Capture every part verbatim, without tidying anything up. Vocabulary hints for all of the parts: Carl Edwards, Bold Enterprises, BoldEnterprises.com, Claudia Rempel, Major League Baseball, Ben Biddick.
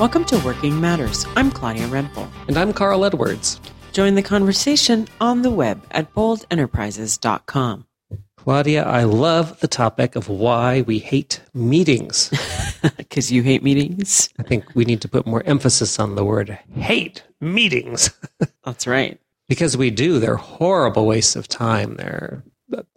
Welcome to Working Matters. I'm Claudia Rempel. And I'm Carl Edwards. Join the conversation on the web at bold enterprises dot com. Claudia, I love the topic of why we hate meetings. Because you hate meetings? I think we need to put more emphasis on the word hate meetings. That's right. Because we do. They're horrible wastes of time. They're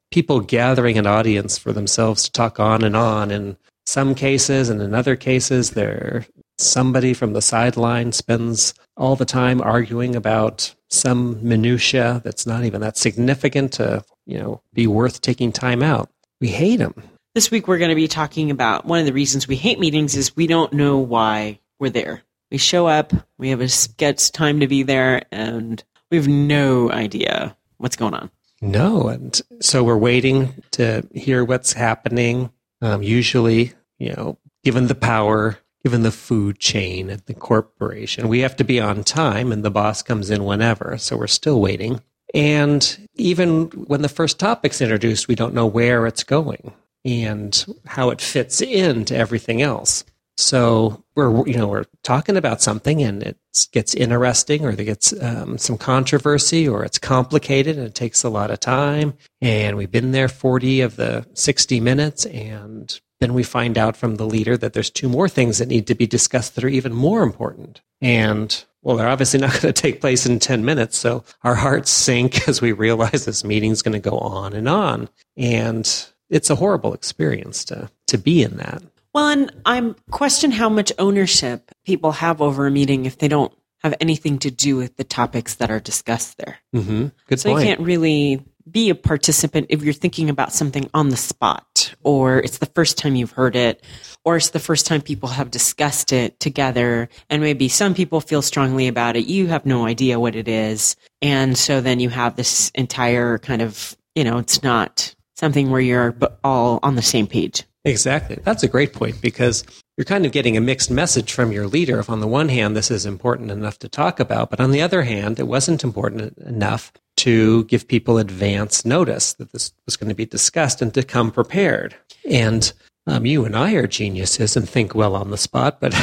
people gathering an audience for themselves to talk on and on. In some cases, and in other cases, they're somebody from the sideline spends all the time arguing about some minutia that's not even that significant to, you know, be worth taking time out. We hate them. This week we're going to be talking about one of the reasons we hate meetings is we don't know why we're there. We show up, we have a sketched time to be there, and we have no idea what's going on. No, and so we're waiting to hear what's happening. Um, usually, you know, given the power, given the food chain at the corporation, we have to be on time, and the boss comes in whenever, so we're still waiting. And even when the first topic's introduced, we don't know where it's going and how it fits into everything else. So we're, you know, we're talking about something, and it gets interesting, or it gets um, some controversy, or it's complicated, and it takes a lot of time. And we've been there forty of the sixty minutes, and then we find out from the leader that there's two more things that need to be discussed that are even more important. And well, they're obviously not going to take place in ten minutes, so our hearts sink as we realize this meeting's going to go on and on. And it's a horrible experience to to be in that. Well, and I question how much ownership people have over a meeting if they don't have anything to do with the topics that are discussed there. Mm-hmm. Good so point. So you can't really be a participant if you're thinking about something on the spot, or it's the first time you've heard it, or it's the first time people have discussed it together, and maybe some people feel strongly about it. You have no idea what it is. And so then you have this entire kind of, you know, it's not something where you're all on the same page. Exactly. That's a great point, because you're kind of getting a mixed message from your leader. If on the one hand, this is important enough to talk about, but on the other hand, it wasn't important enough to give people advance notice that this was going to be discussed and to come prepared. And um, you and I are geniuses and think well on the spot, but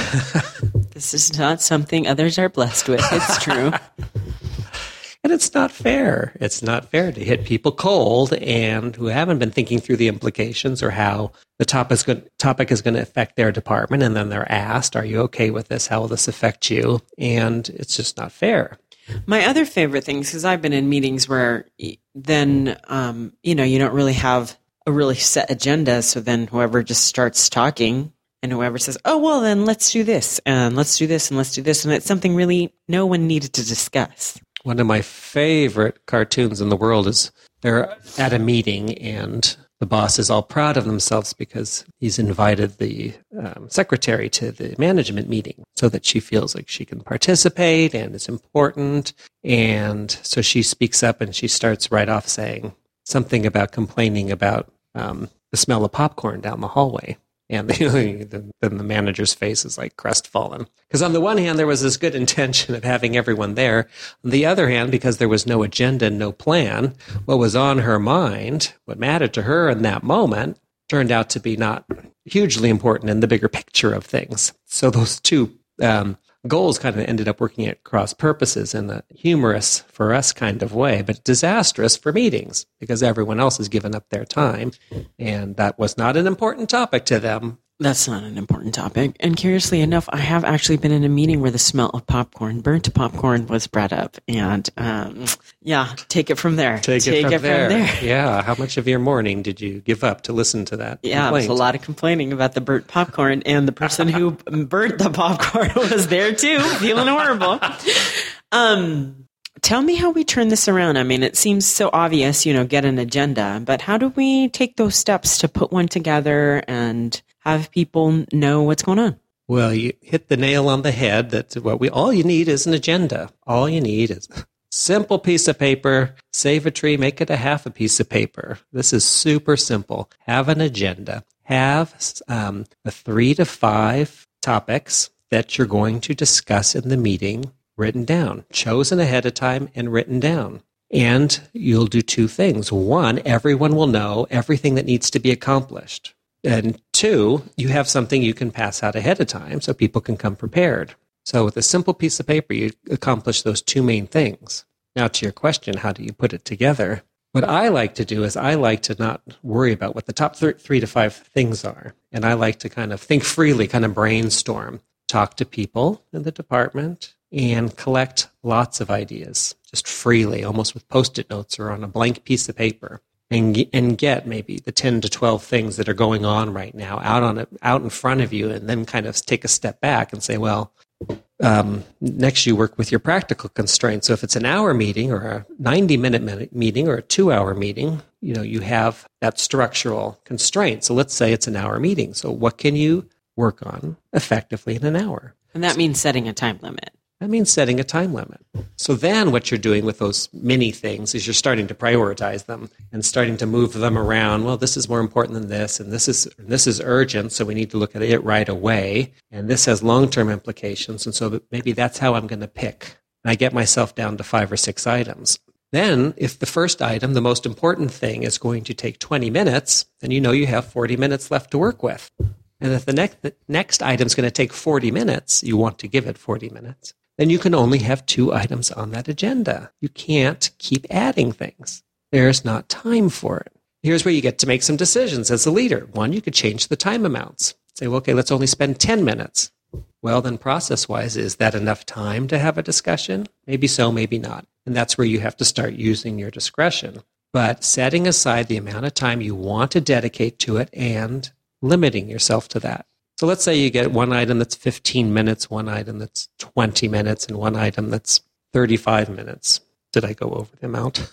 this is not something others are blessed with. It's true. And it's not fair. It's not fair to hit people cold and who haven't been thinking through the implications or how the topic is going to affect their department. And then they're asked, are you okay with this? How will this affect you? And it's just not fair. My other favorite things, because I've been in meetings where then, um, you know, you don't really have a really set agenda. So then whoever just starts talking. And whoever says, oh, well, then let's do this and let's do this and let's do this. And it's something really no one needed to discuss. One of my favorite cartoons in the world is they're at a meeting and the boss is all proud of themselves because he's invited the um, secretary to the management meeting so that she feels like she can participate and it's important. And so she speaks up and she starts right off saying something about complaining about um, the smell of popcorn down the hallway. And then the manager's face is like crestfallen. Because on the one hand, there was this good intention of having everyone there. On the other hand, because there was no agenda, no plan, what was on her mind, what mattered to her in that moment, turned out to be not hugely important in the bigger picture of things. So those two um, goals kind of ended up working at cross purposes in a humorous, for us, kind of way, but disastrous for meetings because everyone else has given up their time. And that was not an important topic to them. That's not an important topic. And curiously enough, I have actually been in a meeting where the smell of popcorn, burnt popcorn, was brought up. And um, yeah, take it from there. Take, take it, from, it there. from there. Yeah. How much of your morning did you give up to listen to that? Yeah, complaint? It was a lot of complaining about the burnt popcorn. And the person who burnt the popcorn was there too, feeling horrible. Um, tell me how we turn this around. I mean, it seems so obvious, you know, get an agenda. But how do we take those steps to put one together and have people know what's going on? Well, you hit the nail on the head. That's what we all you need is an agenda. All you need is a simple piece of paper. Save a tree, make it a half a piece of paper. This is super simple. Have an agenda. Have um, the three to five topics that you're going to discuss in the meeting written down, chosen ahead of time and written down. And you'll do two things. One, everyone will know everything that needs to be accomplished. And two, you have something you can pass out ahead of time so people can come prepared. So with a simple piece of paper, you accomplish those two main things. Now to your question, how do you put it together? What I like to do is I like to not worry about what the top th- three to five things are. And I like to kind of think freely, kind of brainstorm, talk to people in the department, and collect lots of ideas just freely, almost with Post-it notes or on a blank piece of paper. And, and get maybe the ten to twelve things that are going on right now out on it, out in front of you, and then kind of take a step back and say, well, um, next you work with your practical constraints. So if it's an hour meeting or a ninety-minute meeting or a two-hour meeting, you know, you have that structural constraint. So let's say it's an hour meeting. So what can you work on effectively in an hour? And that means setting a time limit. That means setting a time limit. So then what you're doing with those many things is you're starting to prioritize them and starting to move them around. Well, this is more important than this, and this is this is urgent, so we need to look at it right away. And this has long-term implications, and so maybe that's how I'm going to pick. And I get myself down to five or six items. Then if the first item, the most important thing, is going to take twenty minutes, then you know you have forty minutes left to work with. And if the next, the next item is going to take forty minutes, you want to give it forty minutes. Then you can only have two items on that agenda. You can't keep adding things. There's not time for it. Here's where you get to make some decisions as a leader. One, you could change the time amounts. Say, well, okay, let's only spend ten minutes. Well, then process-wise, is that enough time to have a discussion? Maybe so, maybe not. And that's where you have to start using your discretion. But setting aside the amount of time you want to dedicate to it and limiting yourself to that. So let's say you get one item that's fifteen minutes, one item that's twenty minutes, and one item that's thirty-five minutes. Did I go over the amount?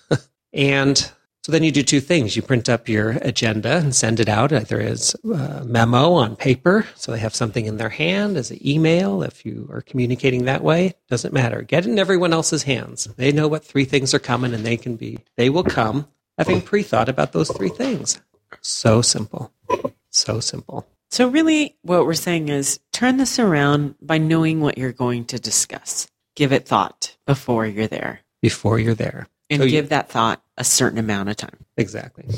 And so then you do two things. You print up your agenda and send it out, either as a memo on paper, so they have something in their hand, as an email, if you are communicating that way. Doesn't matter. Get it in everyone else's hands. They know what three things are coming, and they can be, they will come having pre-thought about those three things. So simple. So simple. So really what we're saying is turn this around by knowing what you're going to discuss. Give it thought before you're there. Before you're there. And so give you, that thought a certain amount of time. Exactly.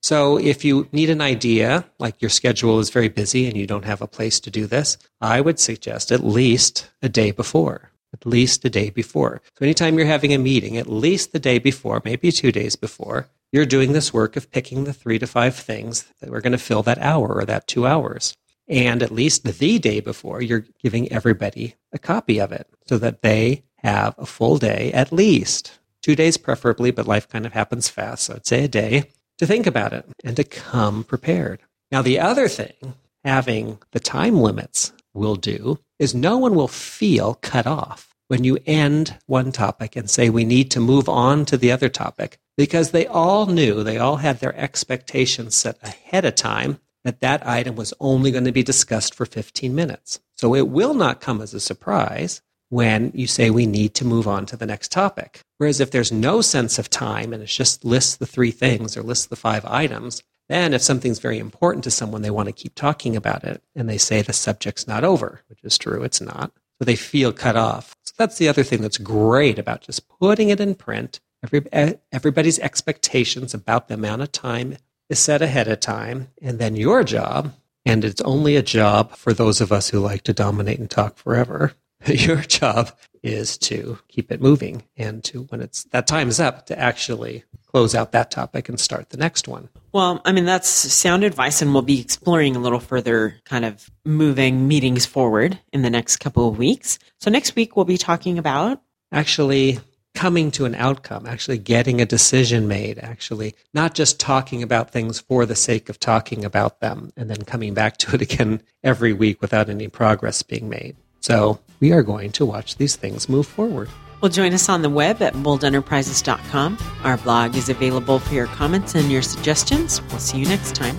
So if you need an idea, like your schedule is very busy and you don't have a place to do this, I would suggest at least a day before. At least a day before. So anytime you're having a meeting, at least the day before, maybe two days before, you're doing this work of picking the three to five things that we're going to fill that hour or that two hours. And at least the day before, you're giving everybody a copy of it so that they have a full day, at least two days preferably, but life kind of happens fast. So I'd say a day to think about it and to come prepared. Now, the other thing having the time limits will do is no one will feel cut off. When you end one topic and say, we need to move on to the other topic, because they all knew, they all had their expectations set ahead of time that that item was only going to be discussed for fifteen minutes. So it will not come as a surprise when you say we need to move on to the next topic. Whereas if there's no sense of time and it's just list the three things or list the five items, then if something's very important to someone, they want to keep talking about it and they say the subject's not over, which is true, it's not. So they feel cut off. So that's the other thing that's great about just putting it in print. Every, everybody's expectations about the amount of time is set ahead of time. And then your job, and it's only a job for those of us who like to dominate and talk forever, your job is to keep it moving and to, when it's that time's up, to actually close out that topic and start the next one. Well, I mean, that's sound advice, and we'll be exploring a little further, kind of moving meetings forward in the next couple of weeks. So next week, we'll be talking about actually coming to an outcome, actually getting a decision made, actually not just talking about things for the sake of talking about them and then coming back to it again every week without any progress being made. So we are going to watch these things move forward. Well, join us on the web at bold enterprises dot com. Our blog is available for your comments and your suggestions. We'll see you next time.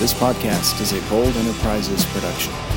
This podcast is a Bold Enterprises production.